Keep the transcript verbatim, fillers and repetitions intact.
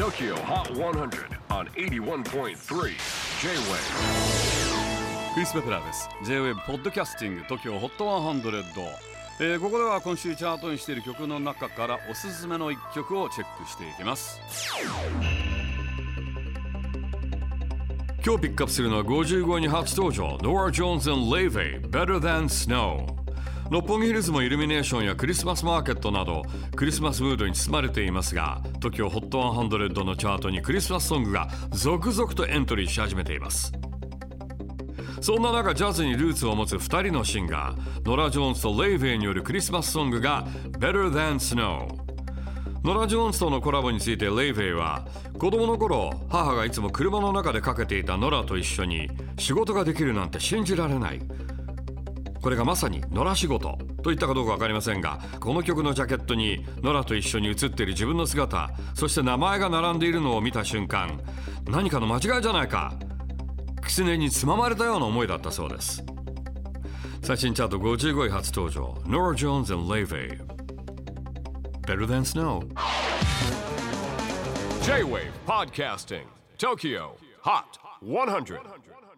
Tokyo Hot ハンドレッド on エイティワンポイントスリー J-Wave。 クリス・ベプラーです。 J-Wave ポッドキャスティング Tokyo Hot ハンドレッド、えー、ここでは今週チャートにしている曲の中からおすすめのいっきょくをチェックしていきます。今日ピックアップするのはごじゅうごいに初登場 Norah Jones and Laufey Better Than Snow。六本木ヒルズもイルミネーションやクリスマスマーケットなどクリスマスムードに包まれていますが、 Tokyo Hot ハンドレッドのチャートにクリスマスソングが続々とエントリーし始めています。そんな中、ジャズにルーツを持つふたりのシンガーノラ・ジョーンズとレイヴェイによるクリスマスソングが Better Than Snow。 ノラ・ジョーンズとのコラボについてレイヴェイは、子供の頃母がいつも車の中でかけていたノラと一緒に仕事ができるなんて信じられない、これがまさにノラ仕事といったかどうか分かりませんが、この曲のジャケットにノラと一緒に写っている自分の姿、そして名前が並んでいるのを見た瞬間、何かの間違いじゃないか、狐につままれたような思いだったそうです。最新チャートごじゅうごい初登場 Norah Jones and Laufey Better Than Snow。 J-Wave Podcasting Tokyo Hot ハンドレッド